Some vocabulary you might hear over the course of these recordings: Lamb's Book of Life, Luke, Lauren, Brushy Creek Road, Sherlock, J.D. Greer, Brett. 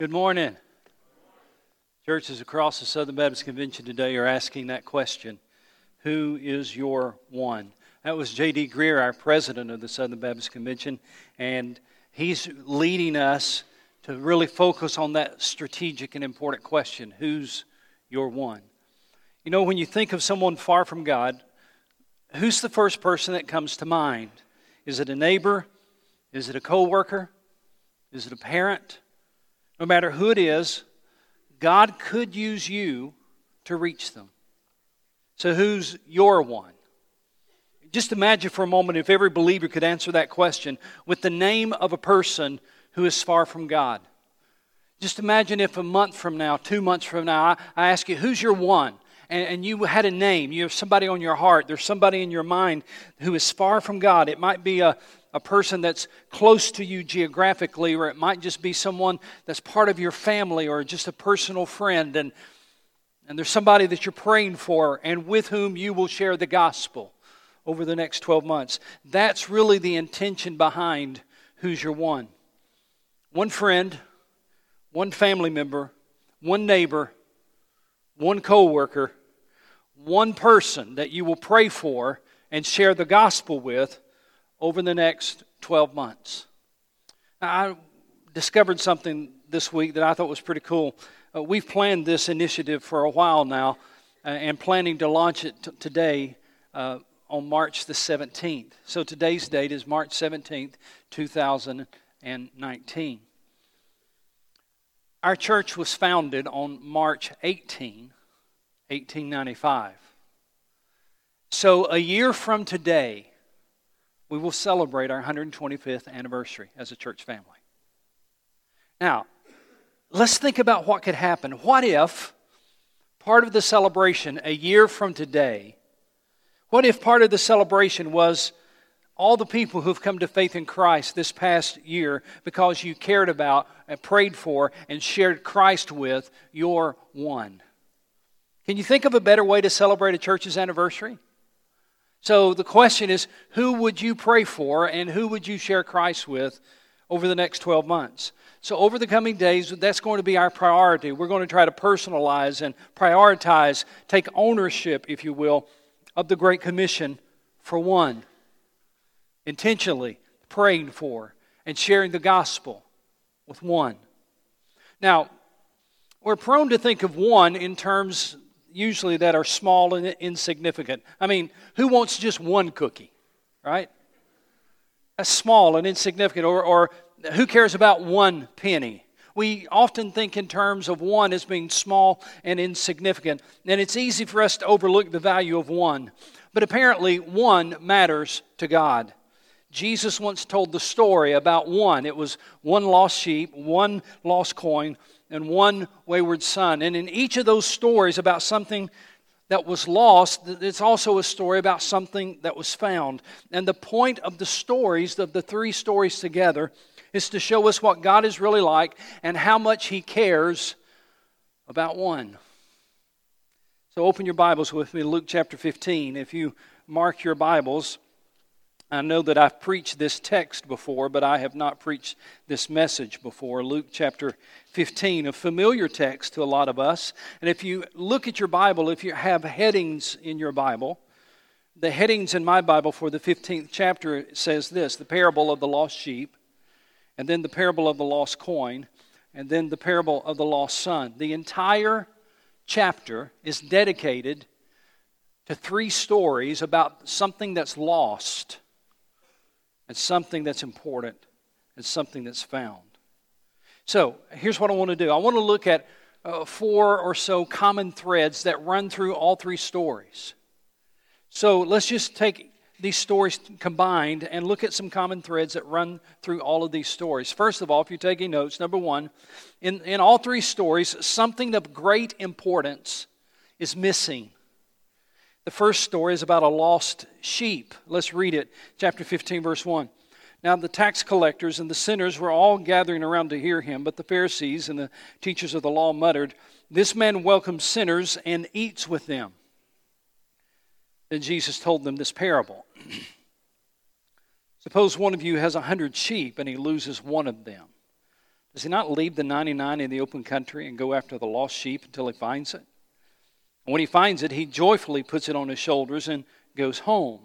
Good morning. Churches across the Southern Baptist Convention today are asking that question, who is your one? That was J.D. Greer, our president of the Southern Baptist Convention, and he's leading us to really focus on that strategic and important question, who's your one? You know, when you think of someone far from God, who's the first person that comes to mind? Is it a neighbor? Is it a coworker? Is it a parent? No matter who it is, God could use you to reach them. So who's your one? Just imagine for a moment if every believer could answer that question with the name of a person who is far from God. Just imagine if a month from now, 2 months from now, I ask you, who's your one? And you had a name. You have somebody on your heart. There's somebody in your mind who is far from God. It might be a person that's close to you geographically, or it might just be someone that's part of your family or just a personal friend. And there's somebody that you're praying for and with whom you will share the gospel over the next 12 months. That's really the intention behind who's your one. One friend, one family member, one neighbor, one coworker, one person that you will pray for and share the gospel with over the next 12 months. Now, I discovered something this week that I thought was pretty cool. We've planned this initiative for a while now and planning to launch it today on March the 17th. So today's date is March 17th, 2019. Our church was founded on March 18, 1895. So a year from today, we will celebrate our 125th anniversary as a church family. Now, let's think about what could happen. What if part of the celebration a year from today, what if part of the celebration was all the people who've come to faith in Christ this past year because you cared about and prayed for and shared Christ with your one? Can you think of a better way to celebrate a church's anniversary? So the question is, who would you pray for and who would you share Christ with over the next 12 months? So over the coming days, that's going to be our priority. We're going to try to personalize and prioritize, take ownership, if you will, of the Great Commission for one. Intentionally praying for and sharing the gospel with one. Now, we're prone to think of one in terms usually that are small and insignificant. I mean, who wants just one cookie, right? That's small and insignificant, or who cares about one penny? We often think in terms of one as being small and insignificant, and it's easy for us to overlook the value of one. But apparently, one matters to God. Jesus once told the story about one. It was one lost sheep, one lost coin, and one wayward son. And in each of those stories about something that was lost, it's also a story about something that was found. And the point of the stories, of the three stories together, is to show us what God is really like and how much He cares about one. So open your Bibles with me, Luke chapter 15. If you mark your Bibles, I know that I've preached this text before, but I have not preached this message before. Luke chapter 15, a familiar text to a lot of us. And if you look at your Bible, if you have headings in your Bible, the headings in my Bible for the 15th chapter says this: the parable of the lost sheep, and then the parable of the lost coin, and then the parable of the lost son. The entire chapter is dedicated to three stories about something that's lost, and something that's important, and something that's found. So, here's what I want to do. I want to look at four or so common threads that run through all three stories. So, let's just take these stories combined and look at some common threads that run through all of these stories. First of all, if you're taking notes, number one, in all three stories, something of great importance is missing. The first story is about a lost sheep. Let's read it, chapter 15, verse 1. Now the tax collectors and the sinners were all gathering around to hear him, but the Pharisees and the teachers of the law muttered, "This man welcomes sinners and eats with them." Then Jesus told them this parable. Suppose one of you has 100 sheep and he loses one of them. Does he not leave the 99 in the open country and go after the lost sheep until he finds it? And when he finds it, he joyfully puts it on his shoulders and goes home.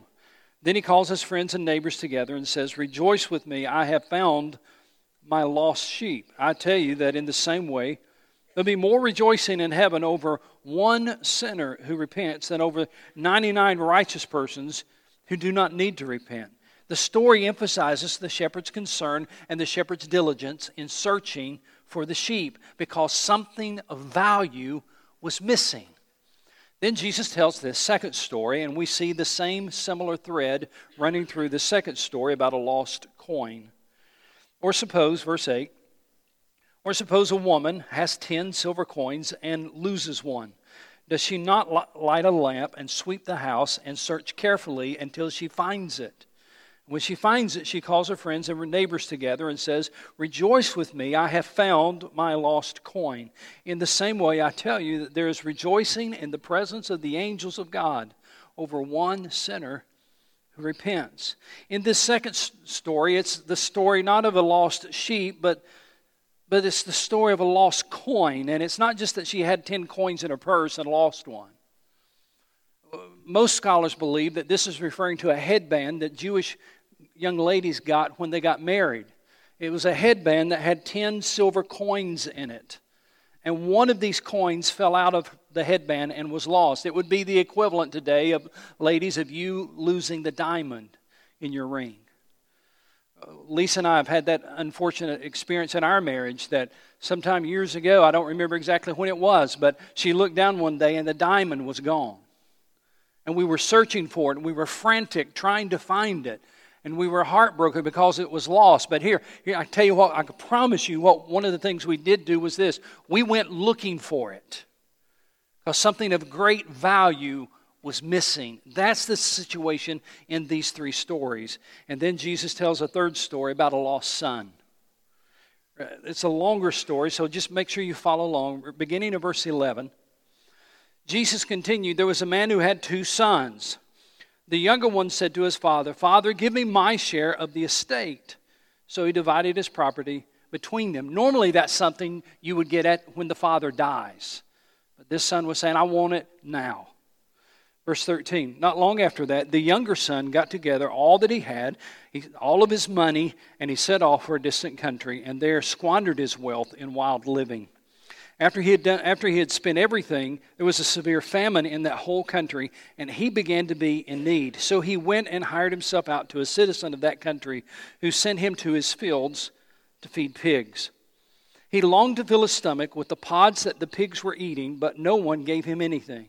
Then he calls his friends and neighbors together and says, "Rejoice with me, I have found my lost sheep." I tell you that in the same way, there'll be more rejoicing in heaven over one sinner who repents than over 99 righteous persons who do not need to repent. The story emphasizes the shepherd's concern and the shepherd's diligence in searching for the sheep because something of value was missing. Then Jesus tells this second story, and we see the same similar thread running through the second story about a lost coin. Or suppose, verse 8, or suppose a woman has 10 silver coins and loses one. Does she not light a lamp and sweep the house and search carefully until she finds it? When she finds it, she calls her friends and her neighbors together and says, "Rejoice with me, I have found my lost coin." In the same way, I tell you that there is rejoicing in the presence of the angels of God over one sinner who repents. In this second story, it's the story not of a lost sheep, but it's the story of a lost coin. And it's not just that she had 10 coins in her purse and lost one. Most scholars believe that this is referring to a headband that Jewish young ladies got when they got married. It was a headband that had 10 silver coins in it. And one of these coins fell out of the headband and was lost. It would be the equivalent today of, ladies, of you losing the diamond in your ring. Lisa and I have had that unfortunate experience in our marriage that sometime years ago, I don't remember exactly when it was, but she looked down one day and the diamond was gone. And we were searching for it, and we were frantic trying to find it. And we were heartbroken because it was lost. But here I tell you what, I can promise you what one of the things we did do was this. We went looking for it because something of great value was missing. That's the situation in these three stories. And then Jesus tells a third story about a lost son. It's a longer story, so just make sure you follow along. Beginning of verse 11. Jesus continued, "There was a man who had 2 sons. The younger one said to his father, 'Father, give me my share of the estate.' So he divided his property between them." Normally that's something you would get at when the father dies. But this son was saying, "I want it now." Verse 13, "Not long after that, the younger son got together all that he had, all of his money, and he set off for a distant country, and there squandered his wealth in wild living. After he had spent everything, there was a severe famine in that whole country, and he began to be in need. So he went and hired himself out to a citizen of that country who sent him to his fields to feed pigs. He longed to fill his stomach with the pods that the pigs were eating, but no one gave him anything.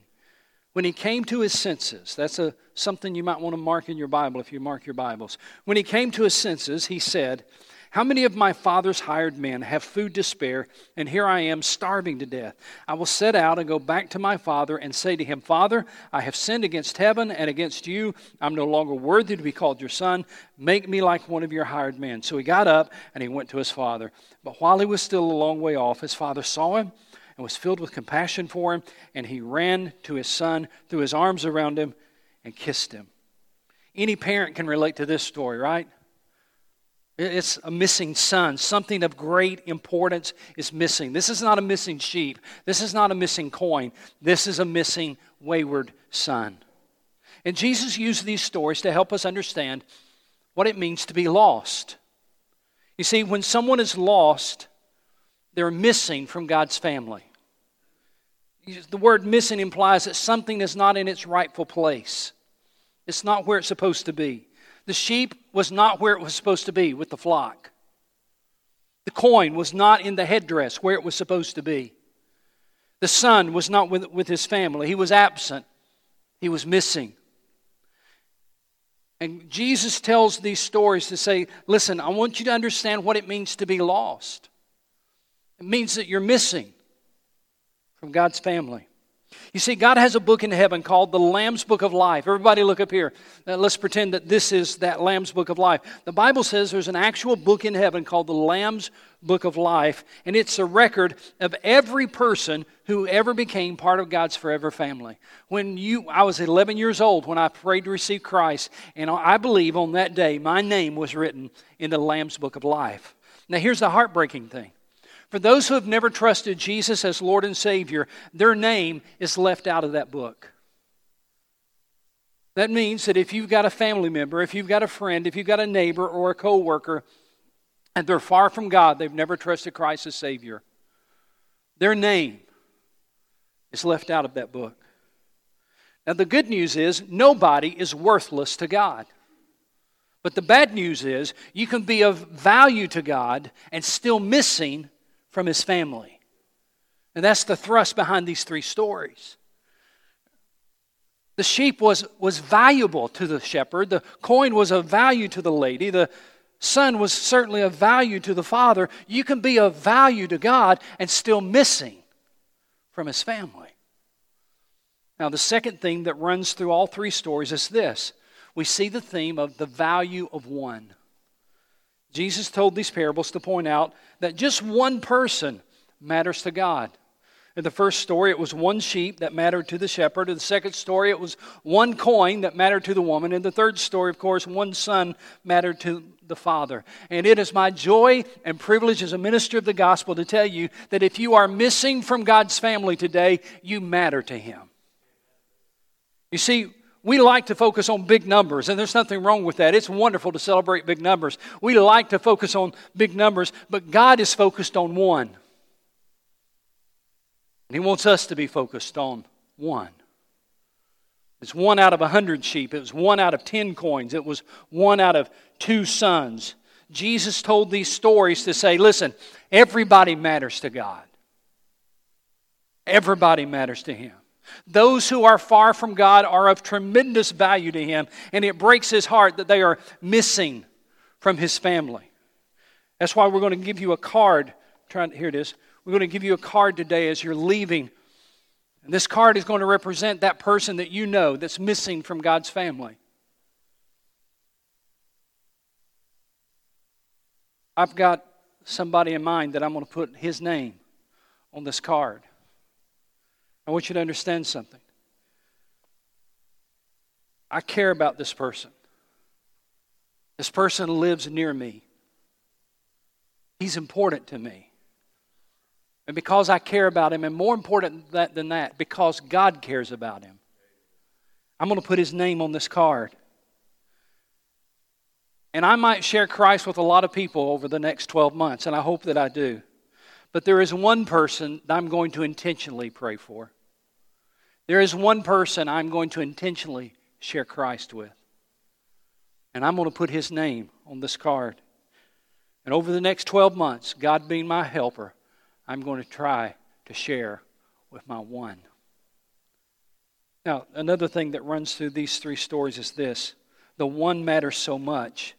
When he came to his senses," that's something you might want to mark in your Bible if you mark your Bibles. "When he came to his senses, he said, 'How many of my father's hired men have food to spare, and here I am starving to death? I will set out and go back to my father and say to him, Father, I have sinned against heaven and against you. I'm no longer worthy to be called your son. Make me like one of your hired men.' So he got up and he went to his father. But while he was still a long way off, his father saw him and was filled with compassion for him, and he ran to his son, threw his arms around him, and kissed him." Any parent can relate to this story, right? It's a missing son. Something of great importance is missing. This is not a missing sheep. This is not a missing coin. This is a missing wayward son. And Jesus used these stories to help us understand what it means to be lost. You see, when someone is lost, they're missing from God's family. The word missing implies that something is not in its rightful place. It's not where it's supposed to be. The sheep was not where it was supposed to be with the flock. The coin was not in the headdress where it was supposed to be. The son was not with his family. He was absent. He was missing. And Jesus tells these stories to say, listen, I want you to understand what it means to be lost. It means that you're missing from God's family. You see, God has a book in heaven called the Lamb's Book of Life. Everybody look up here. Let's pretend that this is that Lamb's Book of Life. The Bible says there's an actual book in heaven called the Lamb's Book of Life, and it's a record of every person who ever became part of God's forever family. I was 11 years old when I prayed to receive Christ, and I believe on that day my name was written in the Lamb's Book of Life. Now, here's the heartbreaking thing. For those who have never trusted Jesus as Lord and Savior, their name is left out of that book. That means that if you've got a family member, if you've got a friend, if you've got a neighbor or a coworker, and they're far from God, they've never trusted Christ as Savior, their name is left out of that book. Now the good news is nobody is worthless to God. But the bad news is you can be of value to God and still missing from His family. And that's the thrust behind these three stories. The sheep was valuable to the shepherd. The coin was of value to the lady. The son was certainly of value to the father. You can be of value to God and still missing from His family. Now, the second theme that runs through all three stories is this. We see the theme of the value of one. Jesus told these parables to point out that just one person matters to God. In the first story, it was one sheep that mattered to the shepherd. In the second story, it was one coin that mattered to the woman. In the third story, of course, one son mattered to the father. And it is my joy and privilege as a minister of the gospel to tell you that if you are missing from God's family today, you matter to Him. You see, we like to focus on big numbers, and there's nothing wrong with that. It's wonderful to celebrate big numbers. We like to focus on big numbers, but God is focused on one. And He wants us to be focused on one. It's 1 out of 100 sheep. It was 1 out of 10 coins. It was 1 out of 2 sons. Jesus told these stories to say, listen, everybody matters to God. Everybody matters to Him. Those who are far from God are of tremendous value to Him, and it breaks His heart that they are missing from His family. That's why we're going to give you a card. Here it is. We're going to give you a card today as you're leaving. And this card is going to represent that person that you know that's missing from God's family. I've got somebody in mind that I'm going to put his name on this card. I want you to understand something. I care about this person. This person lives near me. He's important to me. And because I care about him, and more important than that, because God cares about him, I'm going to put his name on this card. And I might share Christ with a lot of people over the next 12 months, and I hope that I do. But there is one person that I'm going to intentionally pray for. There is one person I'm going to intentionally share Christ with. And I'm going to put his name on this card. And over the next 12 months, God being my helper, I'm going to try to share with my one. Now, another thing that runs through these three stories is this. The one matters so much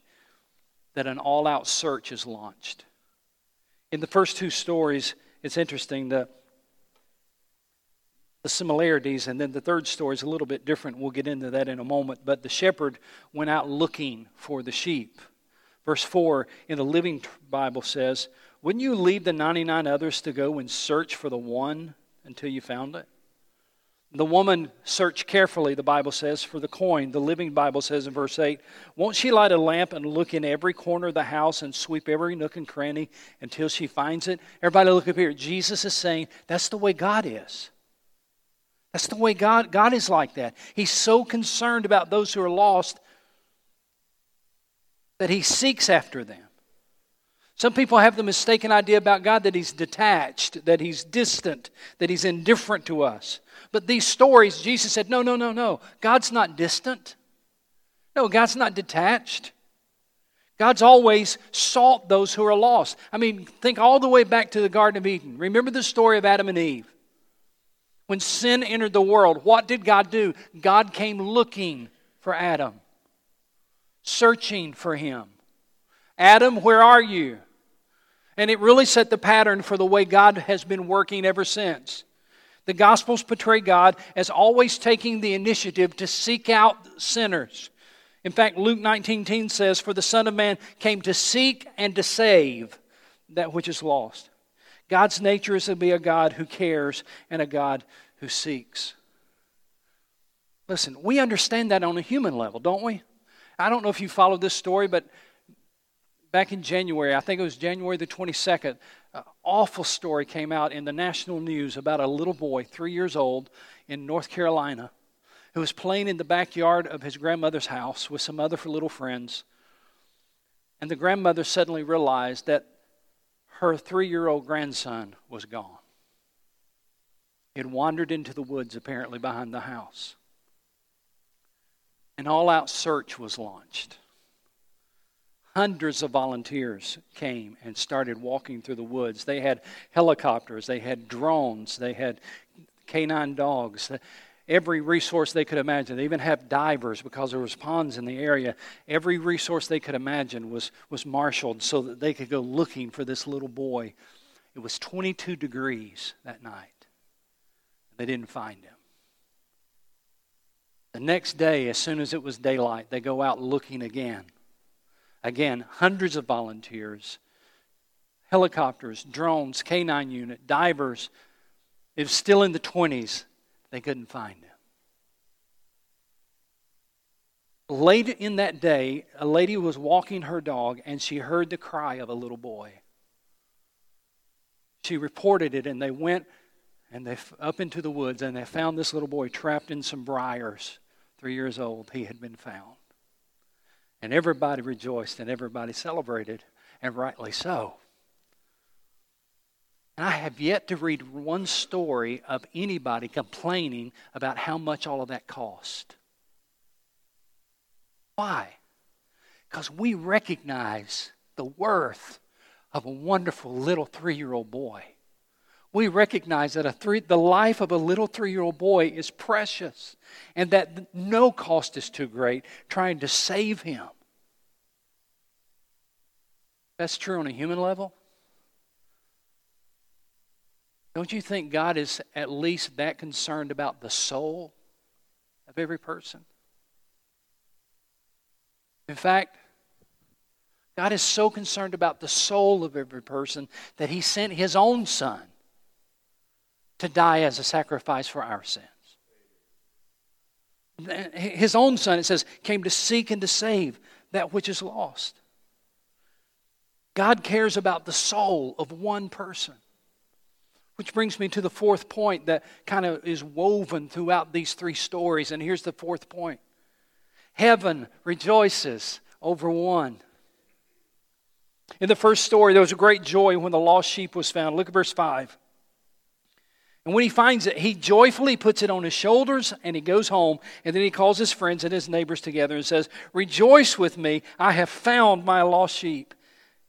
that an all-out search is launched. In the first two stories, it's interesting, the similarities, and then the third story is a little bit different. We'll get into that in a moment. But the shepherd went out looking for the sheep. Verse 4 in the Living Bible says, "Wouldn't you leave the 99 others to go and search for the one until you found it?" The woman searched carefully, the Bible says, for the coin. The Living Bible says in verse 8, "Won't she light a lamp and look in every corner of the house and sweep every nook and cranny until she finds it?" Everybody look up here. Jesus is saying that's the way God is. That's the way God is like that. He's so concerned about those who are lost that He seeks after them. Some people have the mistaken idea about God that He's detached, that He's distant, that He's indifferent to us. But these stories, Jesus said, no. God's not distant. No, God's not detached. God's always sought those who are lost. I mean, think all the way back to the Garden of Eden. Remember the story of Adam and Eve. When sin entered the world, what did God do? God came looking for Adam, searching for him. "Adam, where are you?" And it really set the pattern for the way God has been working ever since. The Gospels portray God as always taking the initiative to seek out sinners. In fact, Luke 19:10 says, "For the Son of Man came to seek and to save that which is lost." God's nature is to be a God who cares and a God who seeks. Listen, we understand that on a human level, don't we? I don't know if you followed this story, but back in January, I think it was January the 22nd, an awful story came out in the national news about a little boy, 3 years old, in North Carolina, who was playing in the backyard of his grandmother's house with some other little friends. And the grandmother suddenly realized that her 3-year-old grandson was gone. He had wandered into the woods, apparently, behind the house. An all-out search was launched. Hundreds of volunteers came and started walking through the woods. They had helicopters, they had drones, they had canine dogs, every resource they could imagine. They even had divers because there was ponds in the area. Every resource they could imagine was marshaled so that they could go looking for this little boy. It was 22 degrees that night. They didn't find him. The next day, as soon as it was daylight, they go out looking again. Again, hundreds of volunteers, helicopters, drones, canine unit, divers. It was still in the 20s. They couldn't find him. Late in that day, a lady was walking her dog and she heard the cry of a little boy. She reported it, and they went and they up into the woods, and they found this little boy trapped in some briars. 3 years old, he had been found. And everybody rejoiced and everybody celebrated, and rightly so. And I have yet to read one story of anybody complaining about how much all of that cost. Why? Because we recognize the worth of a wonderful little 3-year-old boy. We recognize that the life of a little 3-year-old boy is precious, and that no cost is too great trying to save him. That's true on a human level. Don't you think God is at least that concerned about the soul of every person? In fact, God is so concerned about the soul of every person that He sent His own Son to die as a sacrifice for our sins. His own Son, it says, came to seek and to save that which is lost. God cares about the soul of one person. Which brings me to the fourth point that kind of is woven throughout these three stories. And here's the fourth point. Heaven rejoices over one. In the first story, there was a great joy when the lost sheep was found. Look at verse 5. And when he finds it, he joyfully puts it on his shoulders and he goes home. And then he calls his friends and his neighbors together and says, "Rejoice with me, I have found my lost sheep."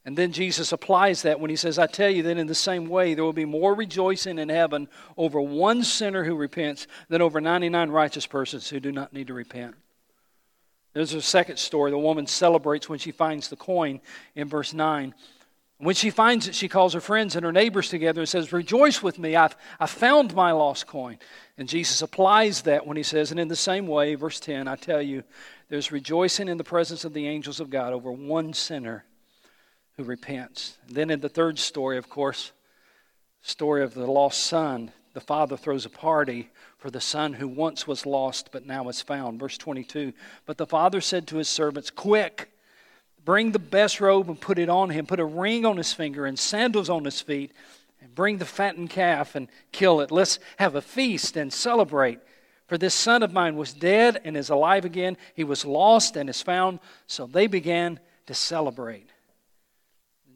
And then Jesus applies that when he says, "I tell you that in the same way there will be more rejoicing in heaven over one sinner who repents than over 99 righteous persons who do not need to repent." There's a second story. The woman celebrates when she finds the coin in verse 9. When she finds it, she calls her friends and her neighbors together and says, "Rejoice with me, I found my lost coin." And Jesus applies that when he says, "And in the same way," verse 10, "I tell you, there's rejoicing in the presence of the angels of God over one sinner who repents." And then in the third story, of course, story of the lost son, the father throws a party for the son who once was lost but now is found. Verse 22, "But the father said to his servants, 'Quick, bring the best robe and put it on him. Put a ring on his finger and sandals on his feet. And bring the fattened calf and kill it. Let's have a feast and celebrate. For this son of mine was dead and is alive again. He was lost and is found.' So they began to celebrate."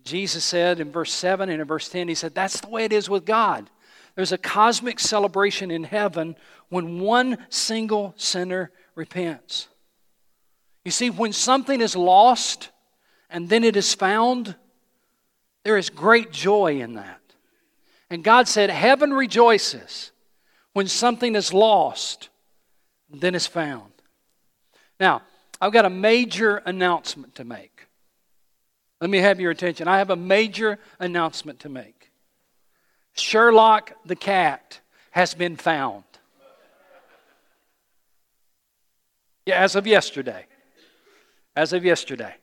Jesus said in verse 7 and in verse 10, he said, that's the way it is with God. There's a cosmic celebration in heaven when one single sinner repents. You see, when something is lost and then it is found, there is great joy in that. And God said, heaven rejoices when something is lost and then is found. Now, I've got a major announcement to make. Let me have your attention. I have a major announcement to make. Sherlock the cat has been found. Yeah, as of yesterday. As of yesterday.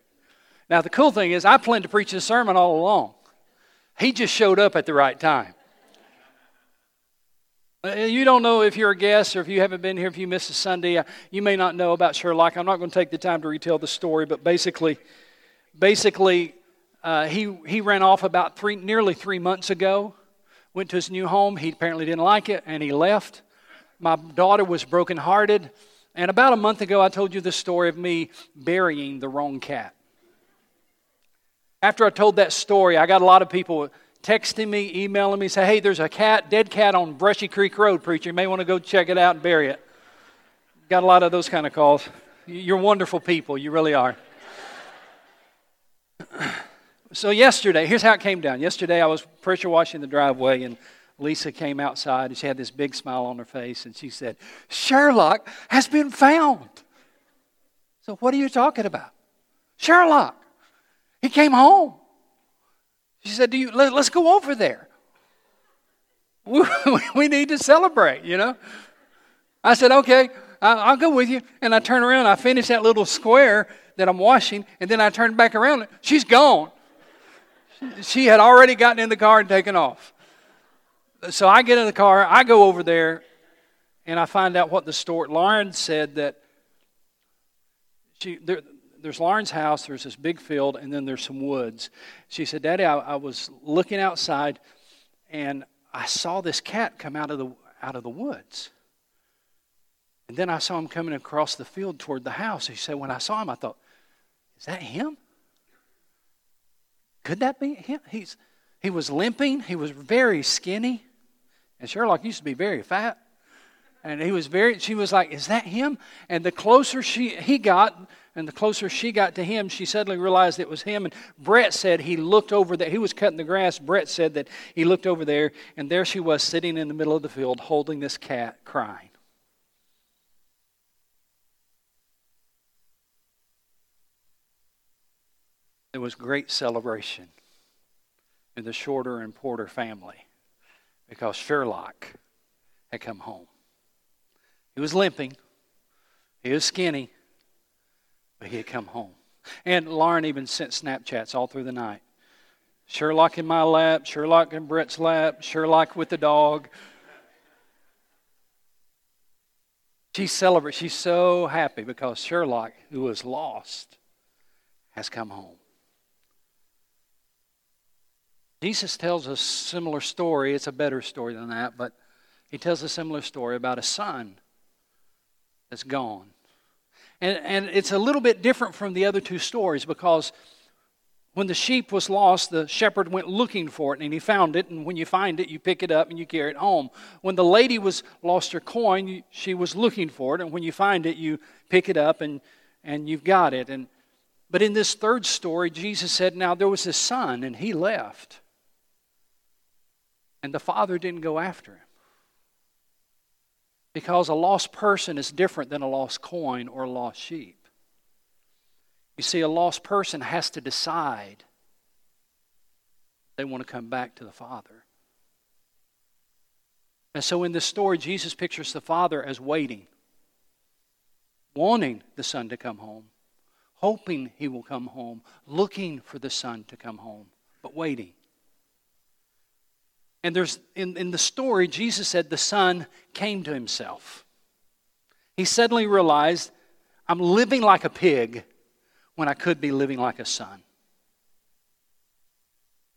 Now, the cool thing is I planned to preach this sermon all along. He just showed up at the right time. You don't know if you're a guest or if you haven't been here, if you missed a Sunday. You may not know about Sherlock. I'm not going to take the time to retell the story, but basically He ran off about nearly three months ago, went to his new home. He apparently didn't like it, and he left. My daughter was brokenhearted, and about a month ago I told you the story of me burying the wrong cat. After I told that story, I got a lot of people texting me, emailing me, say, hey, there's a dead cat on Brushy Creek Road, preacher. You may want to go check it out and bury it. Got a lot of those kind of calls. You're wonderful people. You really are. So yesterday, here's how it came down. Yesterday, I was pressure washing the driveway, and Lisa came outside, and she had this big smile on her face, and she said, Sherlock has been found. So what are you talking about? Sherlock. He came home. She said, let's go over there. We need to celebrate, you know. I said, okay, I'll go with you. And I turn around, I finish that little square that I'm washing, and then I turn back around. She's gone. She had already gotten in the car and taken off. So I get in the car, I go over there, and I find out what the story. Lauren said that there's Lauren's house, there's this big field, and then there's some woods. She said, Daddy, I was looking outside, and I saw this cat come out of the woods. And then I saw him coming across the field toward the house. She said, when I saw him, I thought, is that him? Could that be him? He was limping. He was very skinny. And Sherlock used to be very fat. And she was like, is that him? And the closer she got to him, she suddenly realized it was him. And Brett said he looked over there. He was cutting the grass. Brett said that he looked over there, and there she was sitting in the middle of the field holding this cat, crying. There was great celebration in the Shorter and Porter family because Sherlock had come home. He was limping. He was skinny. But he had come home. And Lauren even sent Snapchats all through the night. Sherlock in my lap, Sherlock in Brett's lap, Sherlock with the dog. She celebrates. She's so happy because Sherlock, who was lost, has come home. Jesus tells a similar story. It's a better story than that, but he tells a similar story about a son that's gone. And it's a little bit different from the other two stories because when the sheep was lost, the shepherd went looking for it, and he found it, and when you find it, you pick it up and you carry it home. When the lady lost her coin, she was looking for it, and when you find it, you pick it up and you've got it. But in this third story, Jesus said, now there was this son, and he left, and the father didn't go after him. Because a lost person is different than a lost coin or a lost sheep. You see, a lost person has to decide they want to come back to the Father. And so in this story, Jesus pictures the Father as waiting, wanting the Son to come home, hoping he will come home, looking for the Son to come home, but waiting. And in the story, Jesus said the son came to himself. He suddenly realized, I'm living like a pig when I could be living like a son.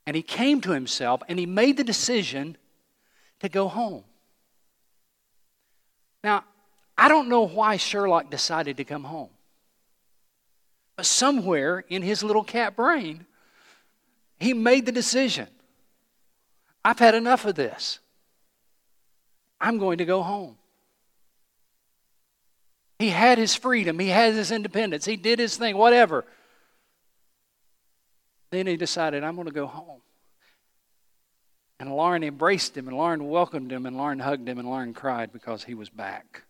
And he came to himself and he made the decision to go home. Now, I don't know why Sherlock decided to come home. But somewhere in his little cat brain, he made the decision. I've had enough of this. I'm going to go home. He had his freedom. He had his independence. He did his thing, whatever. Then he decided, I'm going to go home. And Lauren embraced him, and Lauren welcomed him, and Lauren hugged him, and Lauren cried because he was back.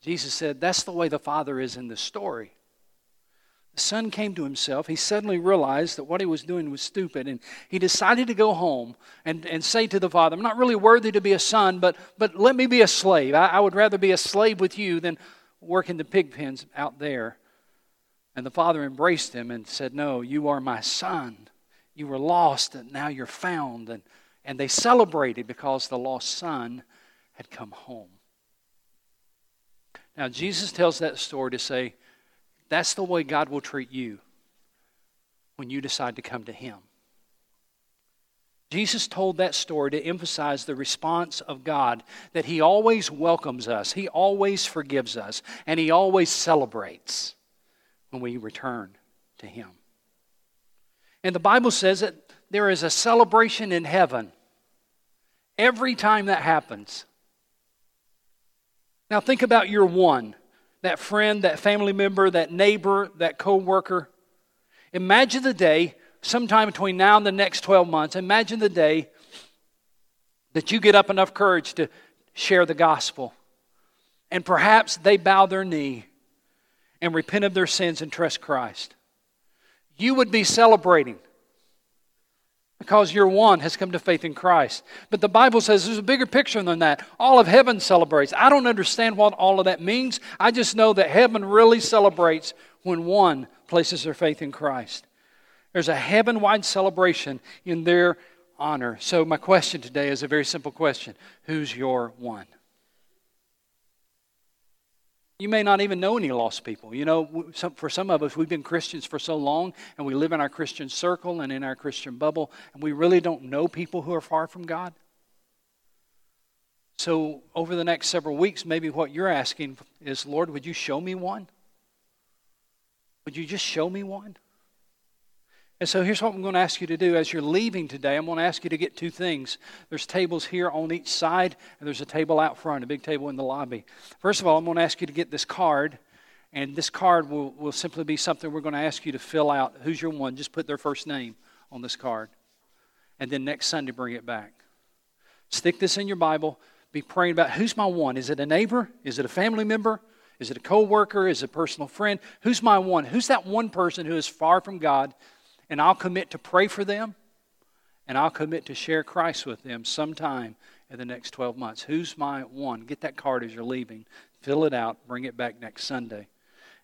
Jesus said, that's the way the Father is in this story. The son came to himself. He suddenly realized that what he was doing was stupid, and he decided to go home and say to the father, I'm not really worthy to be a son, but let me be a slave. I would rather be a slave with you than work in the pig pens out there. And the father embraced him and said, no, you are my son. You were lost, and now you're found. And they celebrated because the lost son had come home. Now, Jesus tells that story to say, that's the way God will treat you when you decide to come to Him. Jesus told that story to emphasize the response of God, that He always welcomes us, He always forgives us, and He always celebrates when we return to Him. And the Bible says that there is a celebration in heaven every time that happens. Now think about your one, that friend, that family member, that neighbor, that co-worker. Imagine the day, sometime between now and the next 12 months, imagine the day that you get up enough courage to share the gospel. And perhaps they bow their knee and repent of their sins and trust Christ. You would be celebrating because your one has come to faith in Christ. But the Bible says there's a bigger picture than that. All of heaven celebrates. I don't understand what all of that means. I just know that heaven really celebrates when one places their faith in Christ. There's a heaven-wide celebration in their honor. So my question today is a very simple question. Who's your one? You may not even know any lost people. You know, for some of us, we've been Christians for so long, and we live in our Christian circle and in our Christian bubble, and we really don't know people who are far from God. So over the next several weeks, maybe what you're asking is, Lord, would you show me one? Would you just show me one? And so here's what I'm going to ask you to do. As you're leaving today, I'm going to ask you to get two things. There's tables here on each side, and there's a table out front, a big table in the lobby. First of all, I'm going to ask you to get this card, and this card will simply be something we're going to ask you to fill out. Who's your one? Just put their first name on this card, and then next Sunday bring it back. Stick this in your Bible. Be praying about who's my one. Is it a neighbor? Is it a family member? Is it a coworker? Is it a personal friend? Who's my one? Who's that one person who is far from God? And I'll commit to pray for them, and I'll commit to share Christ with them sometime in the next 12 months. Who's my one? Get that card as you're leaving. Fill it out. Bring it back next Sunday.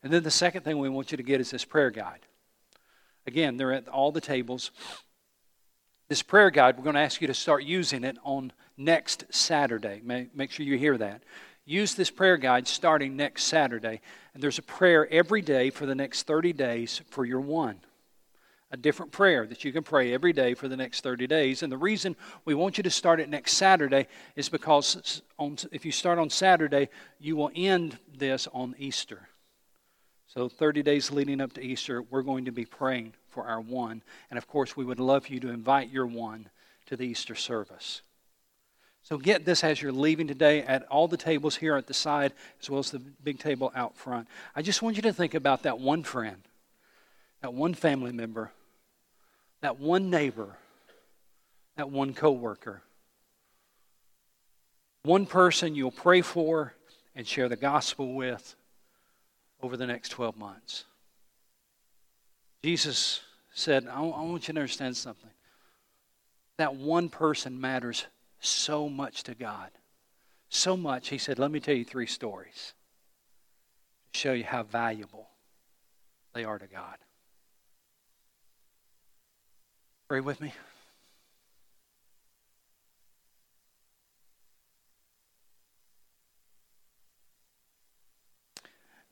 And then the second thing we want you to get is this prayer guide. Again, they're at all the tables. This prayer guide, we're going to ask you to start using it on next Saturday. Make sure you hear that. Use this prayer guide starting next Saturday. And there's a prayer every day for the next 30 days for your one. A different prayer that you can pray every day for the next 30 days. And the reason we want you to start it next Saturday is because if you start on Saturday, you will end this on Easter. So 30 days leading up to Easter, we're going to be praying for our one. And of course, we would love for you to invite your one to the Easter service. So get this as you're leaving today at all the tables here at the side, as well as the big table out front. I just want you to think about that one friend, that one family member, that one neighbor, that one coworker, one person you'll pray for and share the gospel with over the next 12 months. Jesus said, I want you to understand something. That one person matters so much to God. So much, He said, let me tell you three stories to show you how valuable they are to God. Pray with me.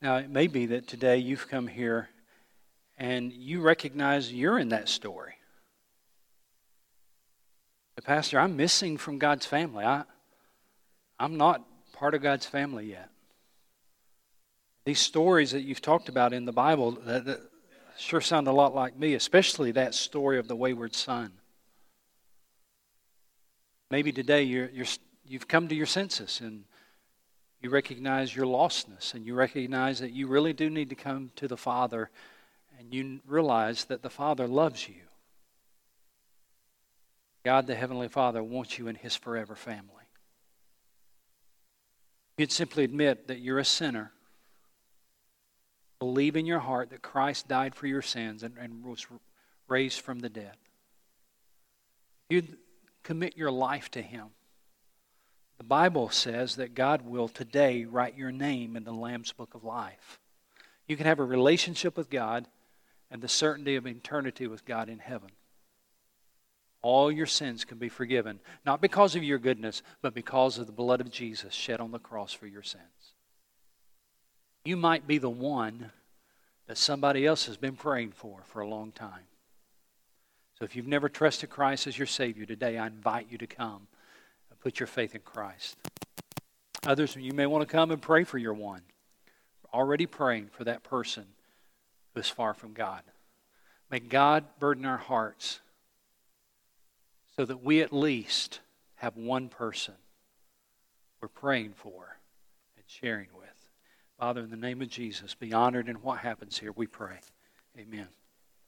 Now, it may be that today you've come here and you recognize you're in that story. But Pastor, I'm missing from God's family. I'm not part of God's family yet. These stories that you've talked about in the Bible, that sure sound a lot like me, especially that story of the wayward son. Maybe today you've come to your senses and you recognize your lostness, and you recognize that you really do need to come to the Father, and you realize that the Father loves you. God the Heavenly Father wants you in His forever family. You'd simply admit that you're a sinner. Believe in your heart that Christ died for your sins and was raised from the dead. You commit your life to Him. The Bible says that God will today write your name in the Lamb's Book of Life. You can have a relationship with God and the certainty of eternity with God in heaven. All your sins can be forgiven, not because of your goodness, but because of the blood of Jesus shed on the cross for your sins. You might be the one that somebody else has been praying for a long time. So if you've never trusted Christ as your Savior, today I invite you to come and put your faith in Christ. Others, you may want to come and pray for your one. We're already praying for that person who is far from God. May God burden our hearts so that we at least have one person we're praying for and sharing with. Father, in the name of Jesus, be honored in what happens here, we pray. Amen.